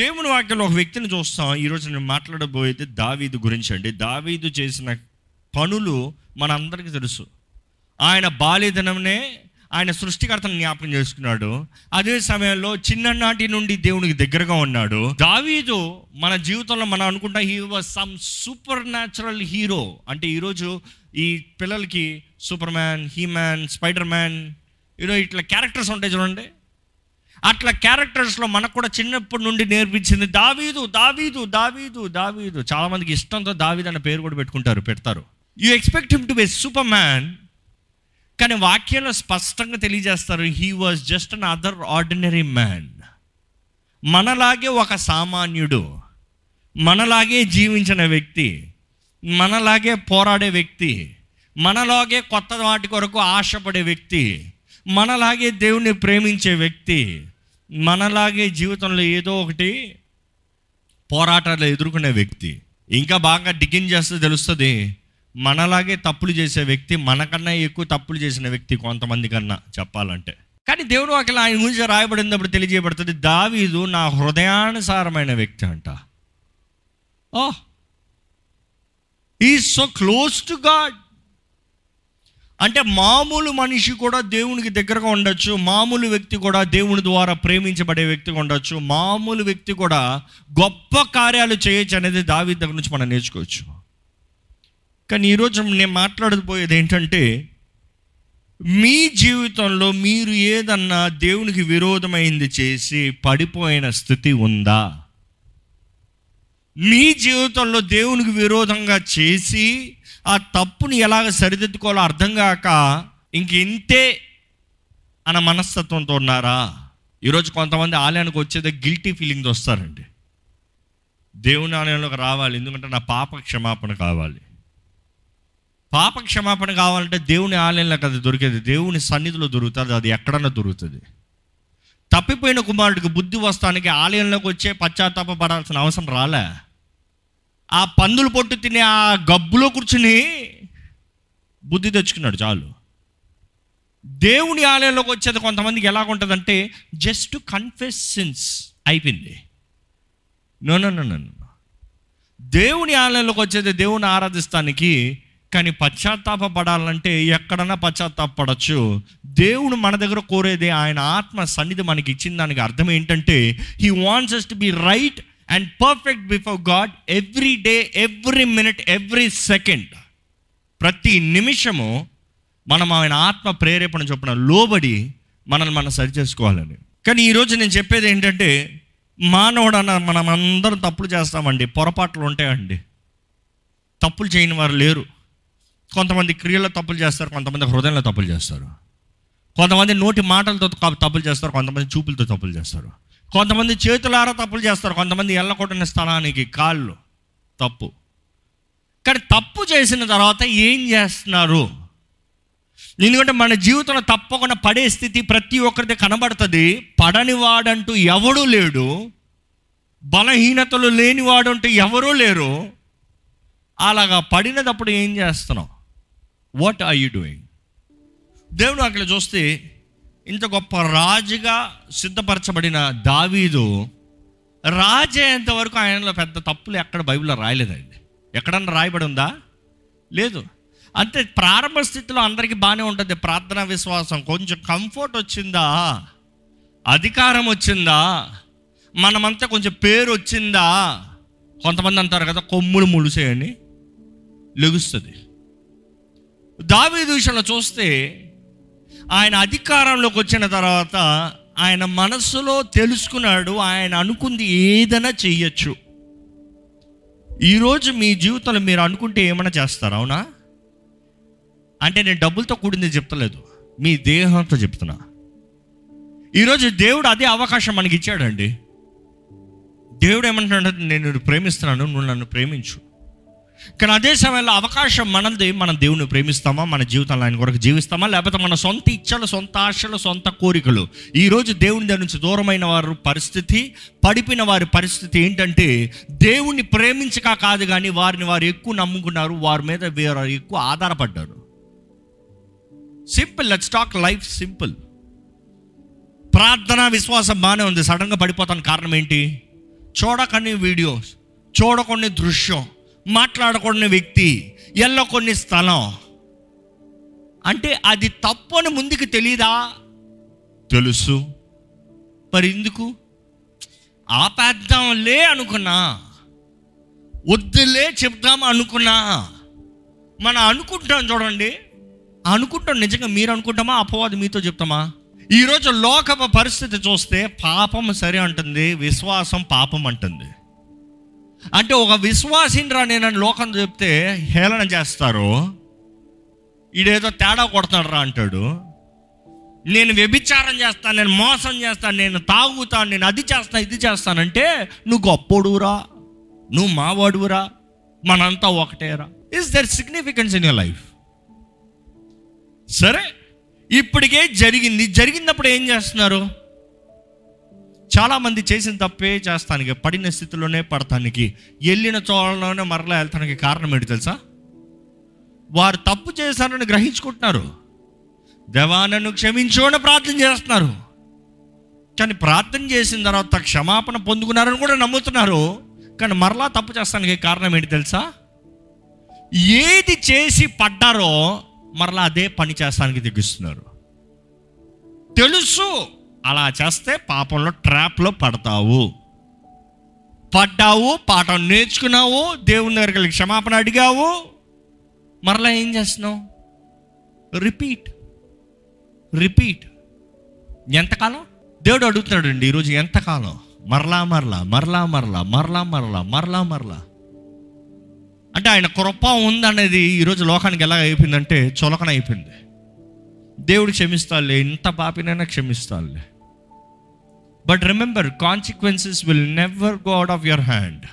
దేవుని వాక్యంలో ఒక వ్యక్తిని చూస్తాం. ఈరోజు నేను మాట్లాడబోయేది దావీదు గురించి అండి. దావీదు చేసిన పనులు మన అందరికీ తెలుసు. ఆయన బాల్యదనంనే ఆయన సృష్టికర్తను జ్ఞాపకం చేసుకున్నాడు. అదే సమయంలో చిన్ననాటి నుండి దేవునికి దగ్గరగా ఉన్నాడు. దావీదు మన జీవితంలో మనం అనుకుంటాం he was some supernatural hero. అంటే ఈరోజు ఈ పిల్లలకి Superman, He-Man, Spider-Man, ఈరోజు ఇట్లా క్యారెక్టర్స్ ఉంటాయి చూడండి. అట్లా క్యారెక్టర్స్లో మనకు కూడా చిన్నప్పటి నుండి నేర్పించింది దావీదు దావీదు దావీదు దావీదు. చాలామందికి ఇష్టంతో దావీదు అన్న పేరు కూడా పెడతారు. You expect him to be Superman, కానీ వాక్యంలో స్పష్టంగా తెలియజేస్తారు he was just another ordinary man. మనలాగే ఒక సామాన్యుడు, మనలాగే జీవించిన వ్యక్తి, మనలాగే పోరాడే వ్యక్తి, మనలాగే కొత్త వాటి కొరకు ఆశపడే వ్యక్తి, మనలాగే దేవుణ్ణి ప్రేమించే వ్యక్తి, మనలాగే జీవితంలో ఏదో ఒకటి పోరాటాలు ఎదుర్కొనే వ్యక్తి. ఇంకా బాగా డిగ్గింగ్ చేస్తే తెలుస్తుంది మనలాగే తప్పులు చేసే వ్యక్తి, మనకన్నా ఎక్కువ తప్పులు చేసిన వ్యక్తి కొంతమంది కన్నా చెప్పాలంటే. కానీ దేవుడు ఒకవేళ ఆయన గురించి రాయబడినప్పుడు తెలియజేయబడుతుంది దావీదు నా హృదయానుసారమైన వ్యక్తి అంట. Oh he is so close to God. అంటే మామూలు మనిషి కూడా దేవునికి దగ్గరగా ఉండొచ్చు, మామూలు వ్యక్తి కూడా దేవుని ద్వారా ప్రేమించబడే వ్యక్తిగా ఉండొచ్చు, మామూలు వ్యక్తి కూడా గొప్ప కార్యాలు చేయొచ్చు అనేది దావీదు దగ్గర నుంచి మనం నేర్చుకోవచ్చు. కానీ ఈరోజు నేను మాట్లాడబోయేది ఏంటంటే మీ జీవితంలో మీరు ఏదన్నా దేవునికి విరోధమైంది చేసి పడిపోయిన స్థితి ఉందా? మీ జీవితంలో దేవునికి విరోధంగా చేసి ఆ తప్పుని ఎలాగ సరిదిద్దుకోవాలో అర్థం కాక ఇంతే అన్న మనస్తత్వంతో ఉన్నారా? ఈరోజు కొంతమంది ఆలయానికి వచ్చేది గిల్టీ ఫీలింగ్తో వస్తారండి. దేవుని ఆలయంలోకి రావాలి ఎందుకంటే నా పాప క్షమాపణ కావాలి. పాప క్షమాపణ కావాలంటే దేవుని ఆలయంలో కదా దొరికేది, దేవుని సన్నిధిలో దొరుకుతుంది, అది ఎక్కడన్నా దొరుకుతుంది. తప్పిపోయిన కుమారుడికి బుద్ధి వస్తానికి ఆలయంలోకి వచ్చే పశ్చాత్తాపడాల్సిన అవసరం రాలే. ఆ పందులు పొట్టు తినే ఆ గబ్బులో కూర్చుని బుద్ధి తెచ్చుకున్నాడు చాలు. దేవుని ఆలయంలోకి వచ్చేది కొంతమందికి ఎలాగుంటుందంటే జస్ట్ టు కన్ఫెస్ సిన్స్ అయిపోయింది. నో నో నో నో, దేవుని ఆలయంలోకి వచ్చేది దేవుని ఆరాధిస్తానికి. కానీ పశ్చాత్తాప పడాలంటే ఎక్కడన్నా పశ్చాత్తాప పడచ్చు. దేవుడు మన దగ్గర కోరేది ఆయన ఆత్మ సన్నిధి మనకి ఇచ్చిన దానికి అర్థం ఏంటంటే he wants us to be right and perfect before God every day, every minute, every second. ప్రతి నిమిషము మనం ఆయన ఆత్మ ప్రేరేపణ చొప్పున లోబడి మనల్ని మనం సరి చేసుకోవాలని. కానీ ఈరోజు నేను చెప్పేది ఏంటంటే మానవుడన్న మనం అందరం తప్పులు చేస్తామండి, పొరపాట్లు ఉంటాయండి. తప్పులు చేయని వారు లేరు. కొంతమంది క్రియల్లో తప్పులు చేస్తారు, కొంతమంది హృదయంలో తప్పులు చేస్తారు, కొంతమంది నోటి మాటలతో తప్పులు చేస్తారు, కొంతమంది చూపులతో తప్పులు చేస్తారు, కొంతమంది చేతులారా తప్పులు చేస్తారు, కొంతమంది ఎల్లకొట్టిన స్థలానికి కాళ్ళు తప్పు. కానీ తప్పు చేసిన తర్వాత ఏం చేస్తున్నారు? ఎందుకంటే మన జీవితంలో తప్పకుండా పడే స్థితి ప్రతి ఒక్కరిది కనబడుతుంది. పడని వాడంటూ ఎవడూ లేడు, బలహీనతలు లేనివాడంటూ ఎవరూ లేరు. అలాగా పడినప్పుడు ఏం చేస్తున్నావు? What are you doing? దేవుడు అక్కడ చూస్తే ఇంత గొప్ప రాజుగా సిద్ధపరచబడిన దావీదు రాజు అయ్యేంతవరకు ఆయనలో పెద్ద తప్పులు ఎక్కడ బైబిల్లో రాయలేదండి. ఎక్కడన్నా రాయబడి ఉందా? లేదు. అంటే ప్రారంభ స్థితిలో అందరికీ బాగానే ఉంటుంది. ప్రార్థనా విశ్వాసం కొంచెం కంఫర్ట్ వచ్చిందా, అధికారం వచ్చిందా, మనమంతా కొంచెం పేరు వచ్చిందా, కొంతమంది అంటారు కదా కొమ్ములు ముడిసేయని లెగుస్తుంది. దావీదు విషయంలో చూస్తే ఆయన అధికారంలోకి వచ్చిన తర్వాత ఆయన మనస్సులో తెలుసుకున్నాడు ఆయన అనుకుంది ఏదైనా చెయ్యొచ్చు. ఈరోజు మీ జీవితంలో మీరు అనుకుంటే ఏమైనా చేస్తారు, అవునా? అంటే నేను డబ్బులతో కూడింది చెప్తలేదు, మీ దేహంతో చెప్తున్నా. ఈరోజు దేవుడు అదే అవకాశం మనకి ఇచ్చాడండి. దేవుడు ఏమంటున్నాడంటే నేను నిన్ను ప్రేమిస్తున్నాను, నువ్వు నన్ను ప్రేమించు. కానీ అదే సమయంలో అవకాశం మనది. మనం దేవుని ప్రేమిస్తామా, మన జీవితంలో ఆయన కొరకు జీవిస్తామా, లేకపోతే మన సొంత ఇచ్చలు, సొంత ఆశలు, సొంత కోరికలు. ఈరోజు దేవుని దగ్గర నుంచి దూరమైన వారి పరిస్థితి, పడిపోయిన వారి పరిస్థితి ఏంటంటే దేవుణ్ణి ప్రేమించక కాదు కానీ వారిని వారు ఎక్కువ నమ్ముకున్నారు, వారి మీద వేరే ఎక్కువ ఆధారపడ్డారు. Simple, let's talk life simple. ప్రార్థనా విశ్వాసం బాగానే ఉంది, సడన్గా పడిపోతాను. కారణం ఏంటి? చూడకని వీడియోస్, చూడకూడని దృశ్యం, మాట్లాడకూడని వ్యక్తి, ఎల్లకొన్ని స్థలం. అంటే అది తప్పు అని ముందుకు తెలీదా? తెలుసు. మరి ఎందుకు ఆపేద్దాంలే అనుకున్నా, వద్దులే చెప్దాం అనుకున్నా. మనం అనుకుంటాం చూడండి, అనుకుంటాం. నిజంగా మీరు అనుకుంటామా? అపవాది మీతో చెప్తామా? ఈరోజు లోకపు పరిస్థితి చూస్తే పాపం సరే అంటుంది, విశ్వాసం పాపం అంటుంది. అంటే ఒక విశ్వాసినిరా నేనని లోకం చెప్తే హేళన చేస్తారు. ఈడేదో తేడా కొడతాడు రా అంటాడు. నేను వ్యభిచారం చేస్తాను, నేను మోసం చేస్తాను, నేను తాగుతాను, నేను అది చేస్తాను ఇది చేస్తానంటే నువ్వు గొప్పోడువురా, నువ్వు మావాడువురా, మనంతా ఒకటేరా. Is there significance in your life? సరే, ఇప్పటికే జరిగింది. జరిగినప్పుడు ఏం చేస్తున్నారు? చాలామంది చేసిన తప్పే చేస్తానికి, పడిన స్థితిలోనే పడతానికి, వెళ్ళిన చోటలోనే మరలా వెళ్తానికి కారణం ఏంటి తెలుసా? వారు తప్పు చేశారని గ్రహించుకుంటున్నారు. దేవా నన్ను క్షమించు అని ప్రార్థన చేస్తున్నారు. కానీ ప్రార్థన చేసిన తర్వాత క్షమాపణ పొందుకున్నారని కూడా నమ్ముతున్నారు. కానీ మరలా తప్పు చేస్తానికి కారణం ఏంటి తెలుసా? ఏది చేసి పడ్డారో మరలా అదే పని చేస్తానికి దిగుస్తున్నారు. తెలుసు అలా చేస్తే పాపంలో ట్రాప్లో పడ్డావు, పాఠం నేర్చుకున్నావు, దేవుని దగ్గరికి క్షమాపణ అడిగావు, మరలా ఏం చేస్తున్నావు? రిపీట్. ఎంతకాలం దేవుడు అడుగుతున్నాడు అండి ఈరోజు? ఎంతకాలం మరలా? అంటే ఆయన కృప ఉందనేది ఈరోజు లోకానికి ఎలా అయిపోయిందంటే చులకన అయిపోయింది. దేవుడు క్షమిస్తాలే, ఇంత పాపినైనా క్షమిస్తాలే. But remember, consequences will never go out of your hand.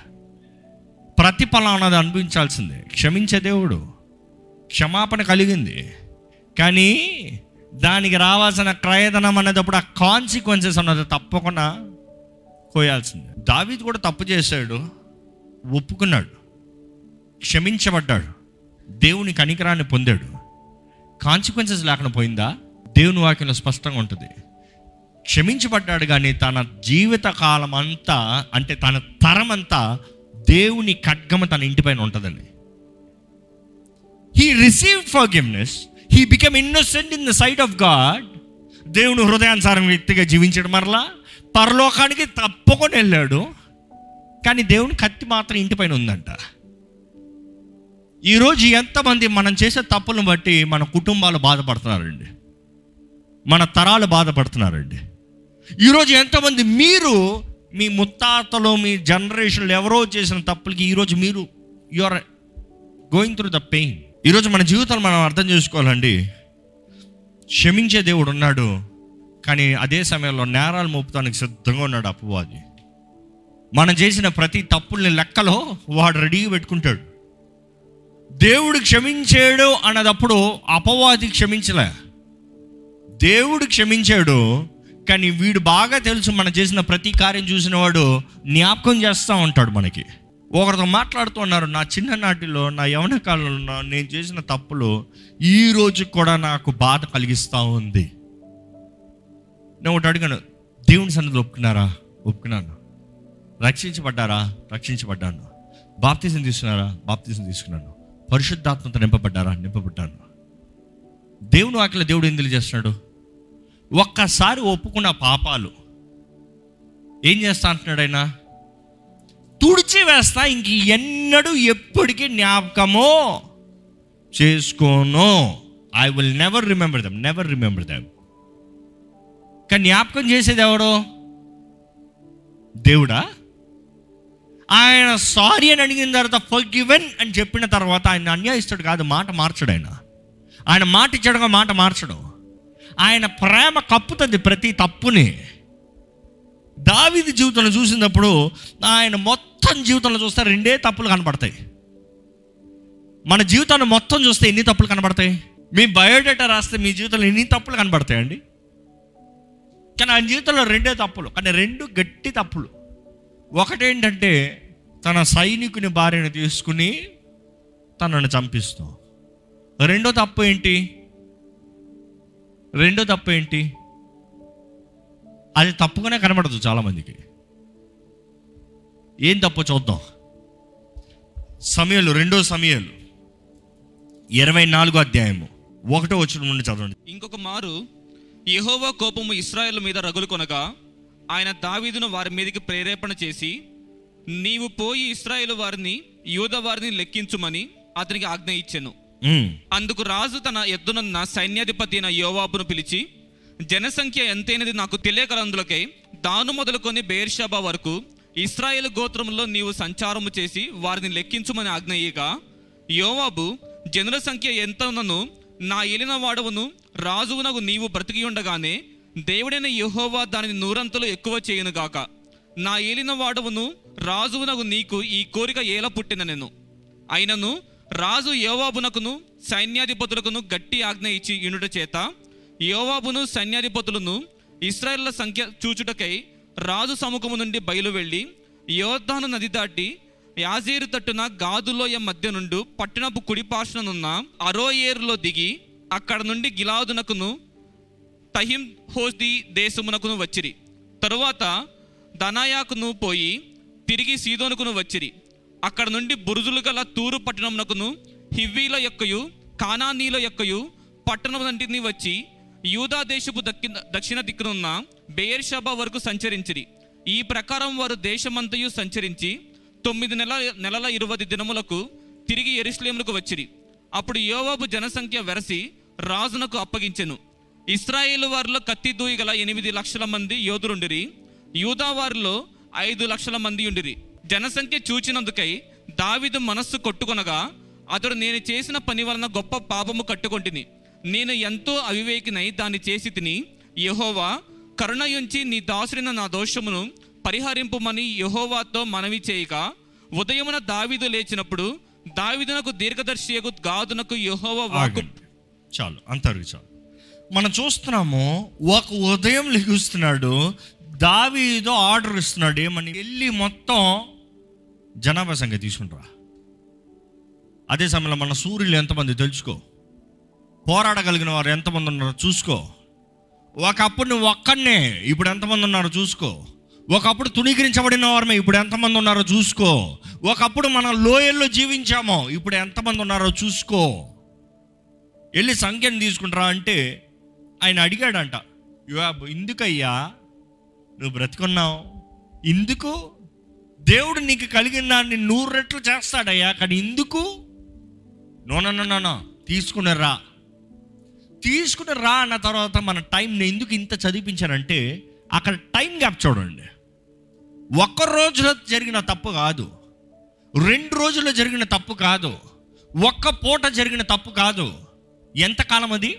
ప్రతిఫలం అన్నది అనుభవించాల్సిందే. క్షమించే దేవుడు, క్షమాపణ కలిగింది, కానీ దానికి రావాల్సిన క్రయధనం అనేటప్పుడు ఆ కాన్సిక్వెన్సెస్ అన్నది తప్పకుండా కోయాల్సిందే. దావీదు కూడా తప్పు చేశాడు, ఒప్పుకున్నాడు, క్షమించబడ్డాడు, దేవుని కనికరాన్ని పొందాడు. కాన్సిక్వెన్సెస్ లేకుండా పోయిందా? దేవుని వాక్యంలో స్పష్టంగా ఉంటుంది. క్షమించబడ్డాడు కానీ తన జీవిత కాలం అంతా, అంటే తన తరం అంతా దేవుని ఖడ్గమ తన ఇంటిపైన ఉంటుందండి. He received forgiveness, he become innocent in the sight of God. దేవుని హృదయానుసారం వ్యక్తిగా జీవించడం, మరలా పరలోకానికి తప్పకుండా వెళ్ళాడు, కానీ దేవుని కత్తి మాత్రం ఇంటిపైన ఉందంట. ఈరోజు ఎంతమంది మనం చేసే తప్పులను బట్టి మన కుటుంబాలు బాధపడుతున్నారండి, మన తరాలు బాధపడుతున్నారండి. ఈరోజు ఎంతమంది మీరు, మీ ముత్తాతలు, మీ జనరేషన్లు ఎవరో చేసిన తప్పులకి ఈరోజు మీరు you are going through the pain. ఈరోజు మన జీవితాలు మనం అర్థం చేసుకోవాలండి. క్షమించే దేవుడు ఉన్నాడు, కానీ అదే సమయంలో నేరాలు మోపడానికి సిద్ధంగా ఉన్నాడు అపవాది. మనం చేసిన ప్రతి తప్పుల్ని లెక్కలో వాడు రెడీగా పెట్టుకుంటాడు. దేవుడు క్షమించాడు అన్నదప్పుడు అపవాది క్షమించలే. దేవుడు క్షమించాడు, కానీ వీడు బాగా తెలుసు, మనం చేసిన ప్రతి కార్యం చూసిన వాడు జ్ఞాపకం చేస్తూ ఉంటాడు. మనకి ఒకరితో మాట్లాడుతూ ఉన్నారు, నా చిన్ననాటిలో, నా యవన కాలంలో నేను చేసిన తప్పులు ఈరోజు కూడా నాకు బాధ కలిగిస్తూ ఉంది. నేను ఒకటి అడిగాను, దేవుని సన్నిధిలో ఒప్పుకున్నారా? ఒప్పుకున్నాను. రక్షించబడ్డారా? రక్షించబడ్డాను. బాప్తిజం తీసుకున్నారా? బాప్తిజం తీసుకున్నాను. పరిశుద్ధాత్మతో నింపబడ్డారా? నింపబడ్డాను. దేవుని వాక్యలో దేవుడు ఏం తెలియజేస్తున్నాడు? ఒక్కసారి ఒప్పుకున్న పాపాలు ఏం చేస్తా అంటున్నాడు ఆయన? తుడిచి వేస్తా, ఇంక ఎన్నడూ ఎప్పటికీ జ్ఞాపకము చేసుకోను. I will never remember them, never remember them. కానీ జ్ఞాపకం చేసేది ఎవడో? దేవుడా? ఆయన సారీ అని అడిగిన తర్వాత, ఫర్గివెన్ అని చెప్పిన తర్వాత ఆయన అన్యాయిస్తాడు కాదు, మాట మార్చడు. ఆయన మాట ఇచ్చాడుగా మాట మార్చడు. ఆయన ప్రేమ కప్పుతుంది ప్రతి తప్పుని. దావీదు జీవితంలో చూసినప్పుడు ఆయన మొత్తం జీవితంలో చూస్తే రెండే తప్పులు కనబడతాయి. మన జీవితాన్ని మొత్తం చూస్తే ఎన్ని తప్పులు కనబడతాయి? మీ బయోడేటా రాస్తే మీ జీవితంలో ఎన్ని తప్పులు కనబడతాయండి? కానీ ఆయన జీవితంలో రెండే తప్పులు, కానీ రెండు గట్టి తప్పులు. ఒకటేంటంటే తన సైనికుని భార్యను తీసుకుని తనను చంపిస్తాం. రెండో తప్పు ఏంటి? అది తప్పుగానే కనబడదు చాలామందికి. ఏం తప్పో చూద్దాం. సమూయేలు 2 సమూయేలు 24వ అధ్యాయము 1వ వచనం నుండి చదవండి. ఇంకొక మారు యెహోవా కోపము ఇశ్రాయేలు మీద రగులు కొనగా ఆయన దావీదును వారి మీదకి ప్రేరేపణ చేసి, నీవు పోయి ఇశ్రాయేలు వారిని యూదా వారిని లెక్కించుమని అతనికి ఆజ్ఞ ఇచ్చెను. అందుకు రాజు తన ఎద్దునున్న సైన్యాధిపతి అయిన యోవాబును పిలిచి, జనసంఖ్య ఎంతైనది నాకు తెలియకలందులకై దాను మొదలుకొని బెయేర్షెబా వరకు ఇశ్రాయేలు గోత్రంలో నీవు సంచారము చేసి వారిని లెక్కించుమని ఆజ్ఞయ్యగా, యోవాబు జనుల సంఖ్య ఎంతనను నా ఏలిన వాడవును రాజువునకు నీవు బ్రతికి ఉండగానే దేవుడైన యెహోవా దానిని 100 ఎక్కువ చేయనుగాక. నా ఏలిన వాడవును రాజువునకు నీకు ఈ కోరిక ఏల పుట్టిన నేను. అయినను రాజు యోవాబునకును సైన్యాధిపతులకును గట్టి ఆజ్ఞ ఇచ్చి యునుట చేత యోవాబును సైన్యాధిపతులను ఇశ్రాయేలుల సంఖ్య చూచుటకై రాజు సముఖము నుండి బయలువెళ్ళి యోర్దాను నది దాటి యాజేరు తట్టున గాదులోయ మధ్య నుండి పట్టణపు కుడిపార్శ్వనున్న అరోయేరులో దిగి అక్కడ నుండి గిలాదునకును తహిం హోస్ది దేశమునకును వచ్చిరి. తరువాత దనాయాకును పోయి తిరిగి సీదోనుకును వచ్చిరి. అక్కడ నుండి బురుజులు గల తూరు పట్టణమునకును హివ్వీల యొక్కయు కానానీల యొక్కయు పట్టణమునంటిని వచ్చి యూదా దేశపు దక్షిణ దిక్కునున్న బెయేర్షెబా వరకు సంచరించిరి. ఈ ప్రకారం వారు దేశమంతయు సంచరించి 9 నెలల 20 దినములకు తిరిగి యెరూషలేమునకు వచ్చిరి. అప్పుడు యోవాబు జనసంఖ్య వెరసి రాజునకు అప్పగించెను. ఇశ్రాయేలు వారిలో కత్తి దూయి గల 8 లక్షల మంది యోధులుండిరి. యూదా వారిలో 5 లక్షల మంది ఉండిరి. జనసంఖ్య చూచినందుకై దావీదు మనస్సు కొట్టుకొనగా అతడు, నేను చేసిన పని వలన గొప్ప పాపము కట్టుకొంటిని, నేను ఎంతో అవివేకినై దాన్ని చేసి తిని, యెహోవా కరుణయుంచి నీ దాసుడైన నా దోషమును పరిహరింపుమని యెహోవాతో మనవి చేయగా, ఉదయమున దావీదు లేచినప్పుడు దావీదునకు దీర్ఘదర్శియకు గాదునకు యెహోవా వాక్కు. చాలు, అంతవరకు చాలు. మనం చూస్తున్నాము, ఒక ఉదయం లెగుస్తున్నాడు దావీదు, ఆర్డర్ ఇస్తున్నాడు ఏమని, వెళ్ళి మొత్తం జనాభా సంఖ్య తీసుకుంటరా. అదే సమయంలో మన సూర్యులు ఎంతమంది తెలుసుకో, పోరాడగలిగిన వారు ఎంతమంది ఉన్నారో చూసుకో. ఒకప్పుడు నువ్వు ఒక్కడనే, ఇప్పుడు ఎంతమంది ఉన్నారో చూసుకో. ఒకప్పుడు తుణీకరించబడిన వారమే, ఇప్పుడు ఎంతమంది ఉన్నారో చూసుకో. ఒకప్పుడు మన లోయల్లో జీవించామో, ఇప్పుడు ఎంతమంది ఉన్నారో చూసుకో. వెళ్ళి సంఖ్యను తీసుకుంటారా అంటే ఆయన అడిగాడంట, ఎందుకయ్యా నువ్వు బ్రతికున్నావు, ఇందుకు దేవుడు నీకు కలిగిన దాన్ని 100 రెట్లు చేస్తాడయ్యా, కానీ ఇందుకు నోనో తీసుకున్నారా తీసుకున్నారా అన్న తర్వాత మన టైంని ఎందుకు ఇంత చదివించానంటే, అక్కడ టైం గ్యాప్ చూడండి. ఒక్క రోజులో జరిగిన తప్పు కాదు, 2 రోజుల్లో జరిగిన తప్పు కాదు, ఒక్క పూట జరిగిన తప్పు కాదు. ఎంతకాలం అది?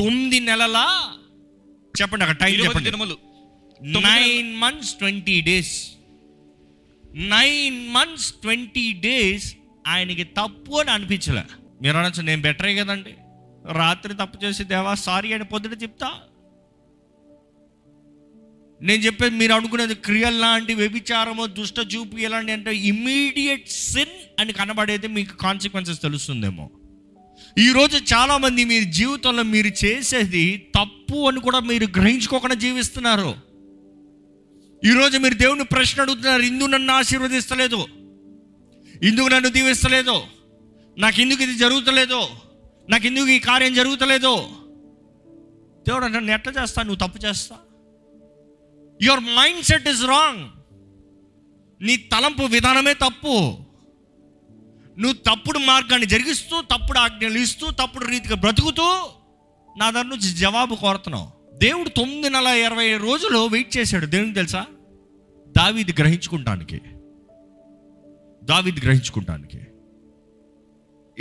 9 నెలల చెప్పండి, అక్కడ టైం చెప్పండి, 9 months 20 days. 9 months 20 days ఆయనకి తప్పు అని అనిపించలే. మీరు అనొచ్చు, నేను బెటరే కదండి, రాత్రి తప్పు చేసి దేవా సారీ అని పొద్దుట చెప్తా. నేను చెప్పేది మీరు అనుకునేది క్రియల్ లాంటి వ్యభిచారము దుష్ట చూపు ఇలాంటి అంటే ఇమ్మీడియట్ సిన్ అని కనబడేది మీకు కాన్సిక్వెన్సెస్ తెలుస్తుందేమో. ఈరోజు చాలామంది మీ జీవితంలో మీరు చేసేది తప్పు అని కూడా మీరు గ్రహించుకోకుండా జీవిస్తున్నారు. ఈరోజు మీరు దేవుని ప్రశ్న అడుగుతున్నారు, ఇందుకు నన్ను ఆశీర్వదిస్తలేదు, ఇందుకు నన్ను దీవిస్తలేదు, నాకు ఎందుకు ఇది జరుగుతలేదు, నాకు ఎందుకు ఈ కార్యం జరుగుతలేదు. దేవుడు అంటే నేను ఎట్లా చేస్తా, నువ్వు తప్పు చేస్తా. Your mind set is wrong, నీ తలంపు విధానమే తప్పు. నువ్వు తప్పుడు మార్గాన్ని జరిగిస్తూ, తప్పుడు ఆజ్ఞలు ఇస్తూ, తప్పుడు రీతిగా బ్రతుకుతూ నా దగ్గర నుంచి జవాబు కోరుతున్నావు. దేవుడు 9 నెలల 20 రోజులు వెయిట్ చేశాడు. దేవునికి తెలుసా, దావీదు గ్రహించుకుంటానికి.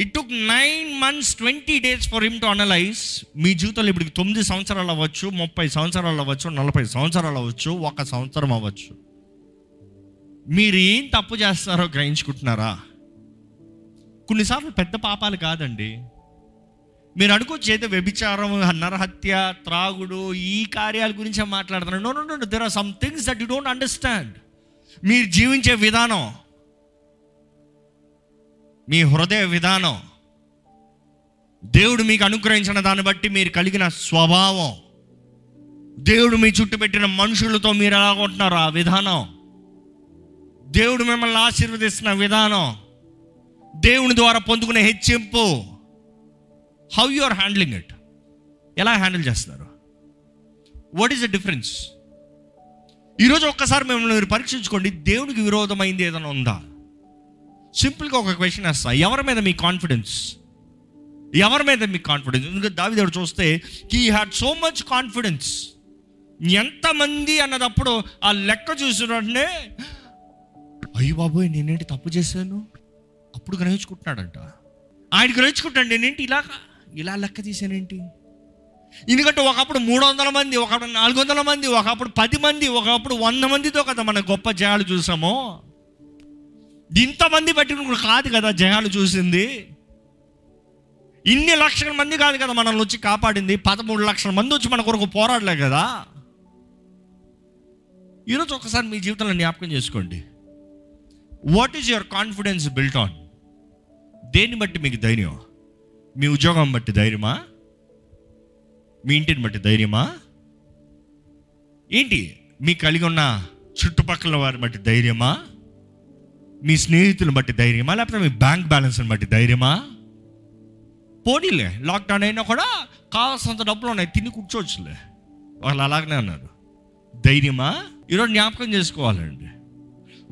It took 9 months 20 days for him to analyse. మీ జీవితంలో ఇప్పటికి 9 సంవత్సరాలు అవ్వచ్చు, 30 సంవత్సరాలు అవ్వచ్చు, 40 సంవత్సరాలు అవ్వచ్చు, 1 సంవత్సరం అవ్వచ్చు. మీరు ఏం తప్పు చేస్తున్నారో గ్రహించుకుంటున్నారా? కొన్నిసార్లు పెద్ద పాపాలు కాదండి. మీరు అనుకోవచ్చు ఏదో వ్యభిచారం, నరహత్య, త్రాగుడు, ఈ కార్యాల గురించే మాట్లాడుతున్నారు. No, there are some things that you don't understand. మీరు జీవించే విధానం, మీ హృదయ విధానం, దేవుడు మీకు అనుగ్రహించిన దాన్ని బట్టి మీరు కలిగిన స్వభావం, దేవుడు మీ చుట్టూ పెట్టిన మనుషులతో మీరు ఎలా ఉంటున్నారు ఆ విధానం, దేవుడు మిమ్మల్ని ఆశీర్వదిస్తున్న విధానం, దేవుని ద్వారా పొందుకునే హెచ్చింపు, how you are handling it, ఎలా హ్యాండిల్ చేస్తున్నారు, వాట్ ఈస్ ద డిఫరెన్స్? ఈరోజు ఒక్కసారి మిమ్మల్ని మీరు పరీక్షించుకోండి, దేవునికి విరోధమైంది ఏదైనా ఉందా? సింపుల్గా ఒక క్వశ్చన్ వేస్తా, ఎవరి మీద మీ కాన్ఫిడెన్స్, ఎవరి మీద మీ కాన్ఫిడెన్స్? ఎందుకంటే దావీదు చూస్తే he had so much confidence, ఎంతమంది అన్నదప్పుడు ఆ లెక్క చూసినట్టునే అయ్యి బాబోయ్ నేనేంటి తప్పు చేశాను అప్పుడు గ్రహించుకుంటున్నాడంట. ఆయన గ్రహించుకుంటాడు నేనేంటి ఇలా లెక్క తీసానేంటి, ఎందుకంటే ఒకప్పుడు 300 మంది, ఒకప్పుడు 400 మంది, ఒకప్పుడు 10 మంది, ఒకప్పుడు 100 మందితో కదా మన గొప్ప జయాలు చూసామో, ఇంతమంది బట్టి కాదు కదా జయాలు చూసింది, ఇన్ని 1,00,000 మంది కాదు కదా మనల్ని వచ్చి కాపాడింది, 13,00,000 మంది వచ్చి మన కొరకు పోరాడలే కదా. ఈరోజు ఒకసారి మీ జీవితంలో జ్ఞాపకం చేసుకోండి, what is your confidence built on? దేన్ని బట్టి మీకు ధైర్యం? మీ ఉద్యోగం బట్టి ధైర్యమా? మీ ఇంటిని బట్టి ధైర్యమా? ఏంటి మీ కలిగి ఉన్న చుట్టుపక్కల వారిని బట్టి ధైర్యమా? మీ స్నేహితులను బట్టి ధైర్యమా? లేకపోతే మీ బ్యాంక్ బ్యాలెన్స్ని బట్టి ధైర్యమా? పోనీలే లాక్డౌన్ అయినా కూడా కావాల్సినంత డబ్బులు ఉన్నాయి, తిని కూర్చోవచ్చులే, వాళ్ళు అలాగనే అన్నారు, ధైర్యమా? ఈరోజు జ్ఞాపకం చేసుకోవాలండి,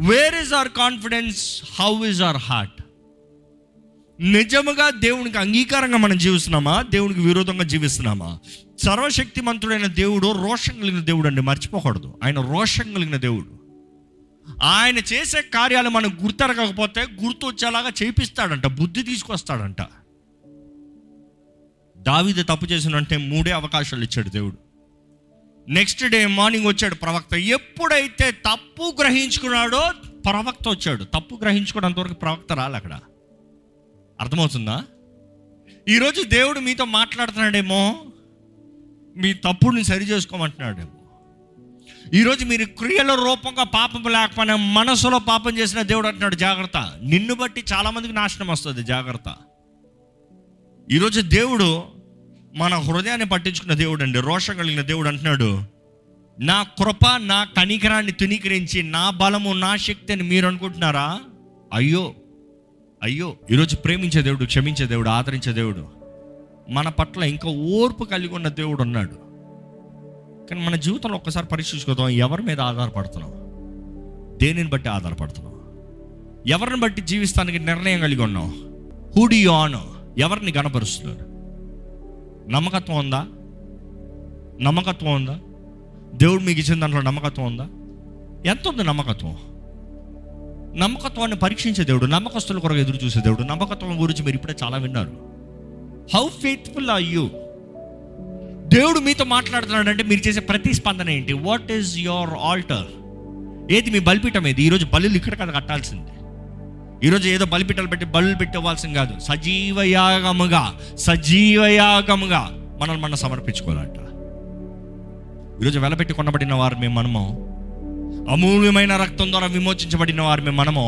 where is our confidence, how is our heart? నిజముగా దేవునికి అంగీకారంగా మనం జీవిస్తున్నామా, దేవునికి విరోధంగా జీవిస్తున్నామా? సర్వశక్తి మంతుడైన దేవుడు రోషం కలిగిన దేవుడు అండి, మర్చిపోకూడదు, ఆయన రోషం కలిగిన దేవుడు. ఆయన చేసే కార్యాలు మనం గుర్తెరగకపోతే గుర్తు వచ్చేలాగా చేపిస్తాడంట, బుద్ధి తీసుకొస్తాడంట. దావీదు తప్పు చేసినంటే 3 అవకాశాలు ఇచ్చాడు దేవుడు. నెక్స్ట్ డే మార్నింగ్ వచ్చాడు ప్రవక్త. ఎప్పుడైతే తప్పు గ్రహించుకున్నాడో ప్రవక్త వచ్చాడు, తప్పు గ్రహించుకున్నంతవరకు ప్రవక్త రాలే. అక్కడ అర్థమవుతుందా? ఈరోజు దేవుడు మీతో మాట్లాడుతున్నాడేమో, మీ తప్పుడిని సరి చేసుకోమంటున్నాడేమో. ఈరోజు మీరు క్రియల రూపంగా పాపం లేకపోయినా మనసులో పాపం చేసిన దేవుడు అంటున్నాడు జాగ్రత్త, నిన్ను బట్టి చాలామందికి నాశనం వస్తుంది, జాగ్రత్త. ఈరోజు దేవుడు మన హృదయాన్ని పట్టించుకున్న దేవుడు అండి, రోషం కలిగిన దేవుడు అంటున్నాడు, నా కృప నా కనికరాన్ని తునీకరించి నా బలము నా శక్తి అని మీరు అనుకుంటున్నారా? అయ్యో అయ్యో. ఈరోజు ప్రేమించే దేవుడు, క్షమించే దేవుడు, ఆదరించే దేవుడు, మన పట్ల ఇంకా ఓర్పు కలిగి ఉన్న దేవుడు ఉన్నాడు. కానీ మన జీవితంలో ఒక్కసారి పరీక్షించుకోదాం, ఎవరి మీద ఆధారపడుతున్నాం, దేనిని బట్టి ఆధారపడుతున్నాం, ఎవరిని బట్టి జీవిస్తానికి నిర్ణయం కలిగి ఉన్నాం, హూ డు యు ఆనర్, ఎవరిని గణపరుస్తున్నారు? నమ్మకత్వం ఉందా? నమ్మకత్వం ఉందా? దేవుడు మీకు ఇచ్చిన దాంట్లో నమ్మకత్వం ఉందా? ఎంత ఉంది నమ్మకత్వం? నమ్మకత్వాన్ని పరీక్షించే దేవుడు, నమ్మకస్తుల కొరకు ఎదురు చూసే దేవుడు. నమ్మకత్వం గురించి మీరు ఇప్పుడే చాలా విన్నారు. How faithful are you? దేవుడు మీతో మాట్లాడుతున్నాడు అంటే మీరు చేసే ప్రతిస్పందన ఏంటి? What is your altar? ఏది మీ బలిపీఠం? ఏది? ఈరోజు బలులు ఇక్కడ కదా కట్టాల్సింది. ఈరోజు ఏదో బలిపీఠాలు పెట్టి బలులు పెట్టేవాల్సింది కాదు, సజీవయాగముగా, సజీవయాగముగా మనల్ని మనం సమర్పించుకోవాలంట. ఈరోజు వెలబెట్టి కొనబడిన వారు మేము మనము, అమూల్యమైన రక్తం ద్వారా విమోచించబడిన వారిని మనము.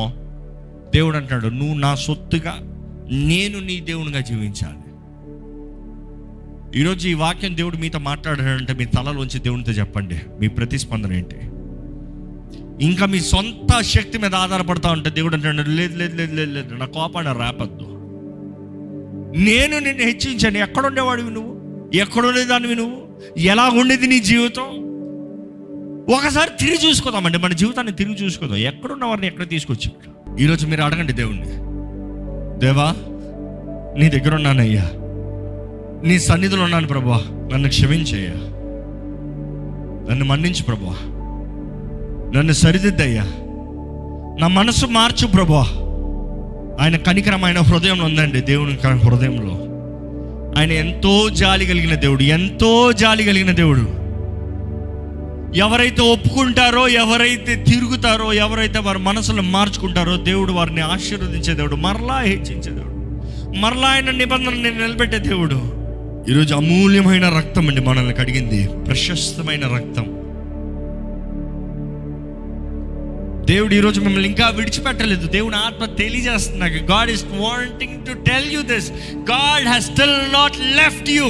దేవుడు అంటాడు, నువ్వు నా సొత్తుగా, నేను నీ దేవునిగా జీవించాలి. ఈరోజు ఈ వాక్యం దేవుడు మీతో మాట్లాడాడంటే మీ తలలోంచి దేవునితో చెప్పండి, మీ ప్రతిస్పందన ఏంటి? ఇంకా మీ సొంత శక్తి మీద ఆధారపడతా ఉంటే దేవుడు అంటాడు, లేదు లేదు లేదు లేదు లేదు, నా కోపాన్ని రాపద్దు, నేను నిన్ను హెచ్చించాను. ఎక్కడుండేవాడివి నువ్వు? ఎక్కడుండేదానివి నువ్వు? ఎలా ఉండేది నీ జీవితం? ఒకసారి తిరిగి చూసుకోదామండి, మన జీవితాన్ని తిరిగి చూసుకోదాం, ఎక్కడున్న వారిని ఎక్కడ తీసుకొచ్చాడు. ఈరోజు మీరు అడగండి దేవుణ్ణి, దేవా నీ దగ్గర ఉన్నానయ్యా, నీ సన్నిధిలో ఉన్నాను ప్రభువా, నన్ను క్షమించయ్యా, నన్ను మన్నించు ప్రభువా, నన్ను సరిదిద్దయ్యా, నా మనసు మార్చు ప్రభువా. ఆయన కనికరమైన హృదయంలో ఉందండి, దేవుని హృదయంలో ఆయన ఎంతో జాలి కలిగిన దేవుడు, ఎంతో జాలి కలిగిన దేవుడు. ఎవరైతే ఒప్పుకుంటారో, ఎవరైతే తిరుగుతారో, ఎవరైతే వారి మనసులు మార్చుకుంటారో దేవుడు వారిని ఆశీర్వదించే దేవుడు, మరలా హెచ్చించే దేవుడు, మరలా ఆయన నిబంధనని నిలబెట్టే దేవుడు. ఈరోజు అమూల్యమైన రక్తం అండి మనల్ని కడిగింది, ప్రశస్తమైన రక్తం. దేవుడు ఈరోజు మిమ్మల్ని ఇంకా విడిచిపెట్టలేదు, దేవుని ఆత్మ తెలియజేస్తున్నాక, God is wanting to tell you this, God has still not left you.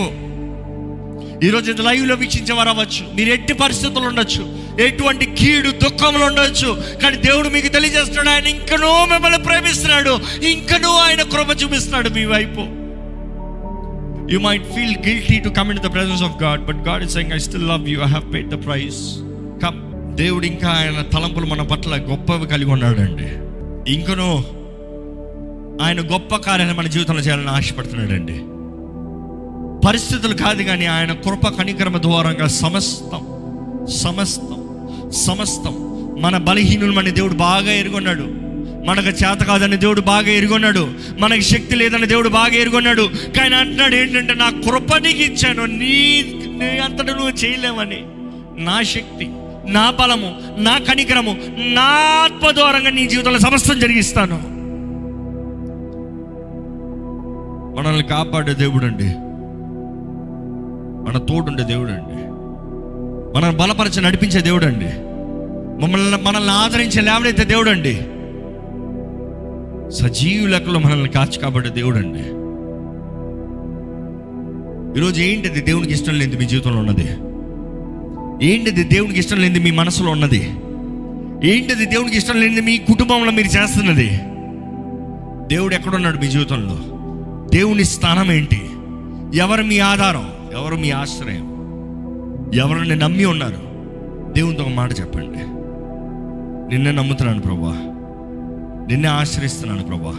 ఈరోజు లైవ్లో వీక్షించేవారు అవ్వచ్చు, మీరు ఎట్టి పరిస్థితులు ఉండొచ్చు, ఎటువంటి కీడు దుఃఖంలో ఉండొచ్చు, కానీ దేవుడు మీకు తెలియజేస్తున్నాడు ఆయన ఇంకనూ మిమ్మల్ని ప్రేమిస్తున్నాడు, ఇంకనూ ఆయన కృప చూపిస్తున్నాడు మీ వైపు. You might feel guilty to come into the presence of God, but God is saying, I still love you, I have paid the price. Come. దేవుడు ఇంకా ఆయన తలంపులు మన పట్ల గొప్పవి కలిగి ఉన్నాడండి, ఇంకనూ ఆయన గొప్ప కార్యాన్ని మన జీవితంలో చేయాలని ఆశపడుతున్నాడండి. పరిస్థితులు కాదు, కానీ ఆయన కృప కనికరమ ద్వారంగా సమస్తం సమస్తం సమస్తం మన బలహీనులమని దేవుడు బాగా ఎరుగున్నాడు, మనకు చేత కాదని దేవుడు బాగా ఎరుగున్నాడు, మనకు శక్తి లేదని దేవుడు బాగా ఎరుగున్నాడు. కానీ అంటున్నాడు ఏంటంటే, నా కృప నీకు ఇచ్చాను, నీ అంతటా నువ్వు చేయలేవని. నా శక్తి, నా బలము, నా కనికరము, నా ఆత్మ ద్వారంగా నీ జీవితంలో సమస్తం జరిగిస్తాను. మనల్ని కాపాడే దేవుడు అండి, మన తోడుండే దేవుడు అండి, మనల్ని బలపరిచి నడిపించే దేవుడు అండి, మనల్ని ఆదరించే లేవనైతే దేవుడు అండి, సజీవులకులో మనల్ని కాచి కాబట్టే దేవుడు అండి. ఈరోజు ఏంటిది దేవునికి ఇష్టం లేనిది మీ జీవితంలో ఉన్నది? ఏంటిది దేవునికి ఇష్టం లేనిది మీ మనసులో ఉన్నది? ఏంటిది దేవునికి ఇష్టం లేనిది మీ కుటుంబంలో మీరు చేస్తున్నది? దేవుడు ఎక్కడున్నాడు మీ జీవితంలో? దేవుని స్థానం ఏంటి? ఎవరు మీ ఆధారం? ఎవరు మీ ఆశ్రయం? ఎవరిని నమ్మి ఉన్నారు? దేవునితో ఒక మాట చెప్పండి, నిన్నే నమ్ముతున్నాను ప్రభా, నిన్నే ఆశ్రయిస్తున్నాను ప్రభా,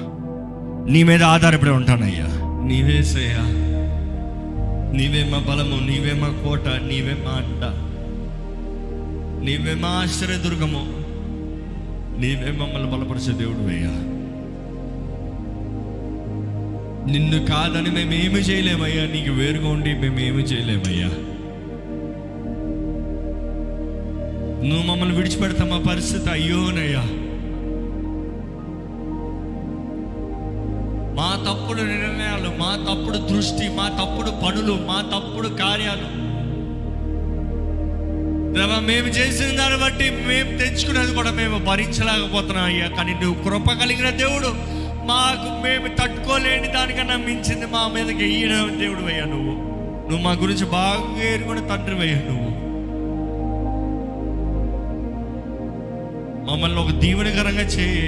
నీ మీద ఆధారపడి ఉంటానయ్యా. నీవేసయ్యా, నీవే మా బలము, నీవే మా కోట, నీవే మా అడ్డ, నీవే మా ఆశ్రయదుర్గము, నీవే మమ్మల్ని బలపరిచే దేవుడు అయ్యా. నిన్ను కాదని మేమేమి చేయలేమయ్యా, నీకు వేరుగా ఉండి మేమేమి చేయలేమయ్యా. నువ్వు మమ్మల్ని విడిచిపెడతా మా పరిస్థితి అయ్యోనయ్యా, మా తప్పుడు నిర్ణయాలు, మా తప్పుడు దృష్టి, మా తప్పుడు పనులు, మా తప్పుడు కార్యాలు, మేము చేసిన దాన్ని బట్టి మేము తెచ్చుకున్నది కూడా మేము భరించలేకపోతున్నాం అయ్యా. కానీ నువ్వు కృప కలిగిన దేవుడు, మాకు మేము తట్టుకోలేని దానికన్నా మించింది మా మీదకి ఈయన దేవుడు అయ్యా. నువ్వు మా గురించి బాగా ఎరుగున్న తండ్రి అయ్యా. నువ్వు మమ్మల్ని ఒక దీవెనకరంగా చేయ,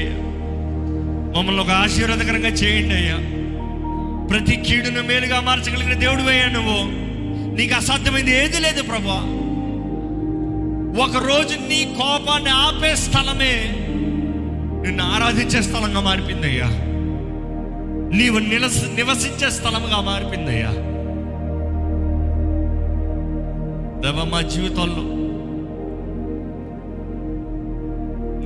మమ్మల్ని ఒక ఆశీర్వాదకరంగా చేయండి అయ్యా. ప్రతి కీడును మేలుగా మార్చగలిగిన దేవుడు అయ్యా నువ్వు, నీకు అసాధ్యమైంది ఏది లేదు ప్రభా. ఒకరోజు నీ కోపాన్ని ఆపే స్థలమే నిన్ను ఆరాధించే స్థలంగా మారిపోయిందయ్యా, నీవు నివసించే స్థలంగా మారిపోయిందయ్యా. దేవా, మా జీవితాల్లో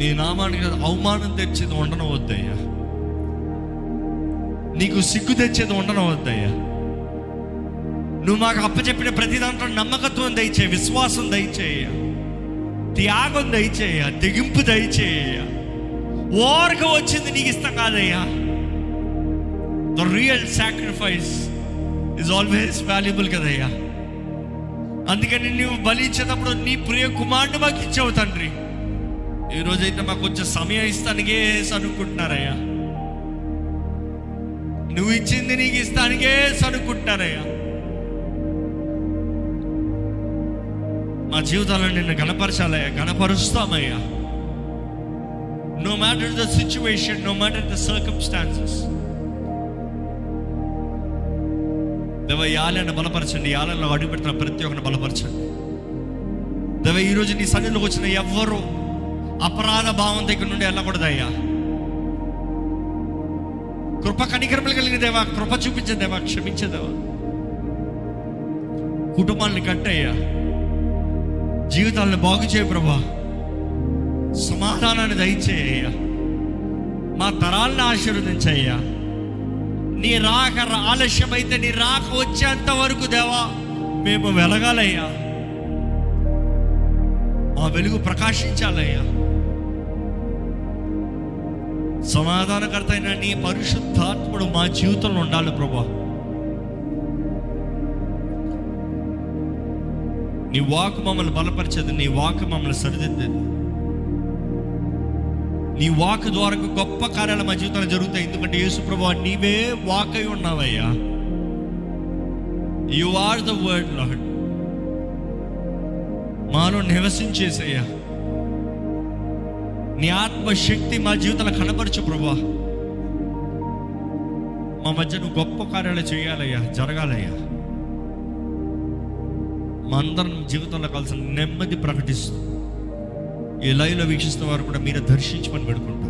నీ నామానికి అవమానం తెచ్చేది ఉండనవద్దయ్యా, నీకు సిగ్గు తెచ్చేది ఉండనవద్దయ్యా. నువ్వు మాకు అప్పచెప్పిన ప్రతి దాంట్లో నమ్మకత్వం దయచేయి, విశ్వాసం దయచేయ, త్యాగం దయచేయ, తెగింపు దయచేయ. ఓర్క వచ్చింది నీకు ఇష్టం కాదయ్యా. The real sacrifice is always valuable కదయ్యా. అందుకని నువ్వు బలి ఇచ్చేటప్పుడు నీ ప్రియ కుమారుని మాకు ఇచ్చావు తండ్రి. ఈరోజైతే మాకు కొంచెం సమయం ఇస్తానికే అనుకుంటున్నారయ్యా, నువ్వు ఇచ్చింది నీకు ఇస్తానికే అనుకుంటున్నారయ్యా. మా జీవితాలను నిన్ను గణపరచాలయ్యా, గణపరుస్తామయ్యా. No matter the situation, no matter the circumstances, దేవా యాలను బలపరచండి, యాలలో అడుగు పెడుతున్న ప్రతి ఒక్కరిని బలపరచండి. దేవా, ఈరోజు నీ సన్నిధిలోకి వచ్చిన ఎవ్వరూ అపరాధ భావం దగ్గర నుండి వెళ్ళకూడదయ్యా. కృప కనికరములు కలిగిన దేవా, కృప చూపించేదేవా, క్షమించేదేవా, కుటుంబాన్ని కట్టయ్యా, జీవితాలను బాగు చేయ ప్రభా, సమాధానాన్ని దయచేయ్యా, మా తరాలను ఆశీర్వదించయ్యా. నీ రాక ఆలస్యమైతే నీ రాక వచ్చేంత వరకు దేవా మేము వెలగాలయ్యా, మా వెలుగు ప్రకాశించాలయ్యా. సమాధానకర్త అయిన నీ పరిశుద్ధాత్ముడు మా జీవితంలో ఉండాలి ప్రభా. నీ వాక్ మమ్మల్ని బలపరిచేది, నీ వాక్ మమ్మల్ని సరిదిద్దేది, నీ వాక్ ద్వారా గొప్ప కార్యాలు మా జీవితంలో జరుగుతాయి. ఎందుకంటే యేసు ప్రభువా, నీవే వాక్ అయి ఉన్నావయ్యా. You are the word Lord. మాలో నివసించేసయ్యా. నీ ఆత్మశక్తి మా జీవితంలో కనపరచు ప్రభువా. మా మధ్య నువ్వు గొప్ప కార్యాలు చేయాలయ్యా, జరగాలయ్యా. మా అందరం జీవితంలో కలిసి నెమ్మది ప్రకటిస్తూ ఈ లైవ్లో వీక్షిస్తున్న వారు కూడా మీరు దర్శించమని పెడుకుంటూ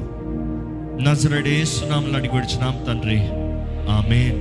నజరేయుడైన యేసు నామమున అడిగి వేడుచున్నాం తండ్రి, ఆమేన్.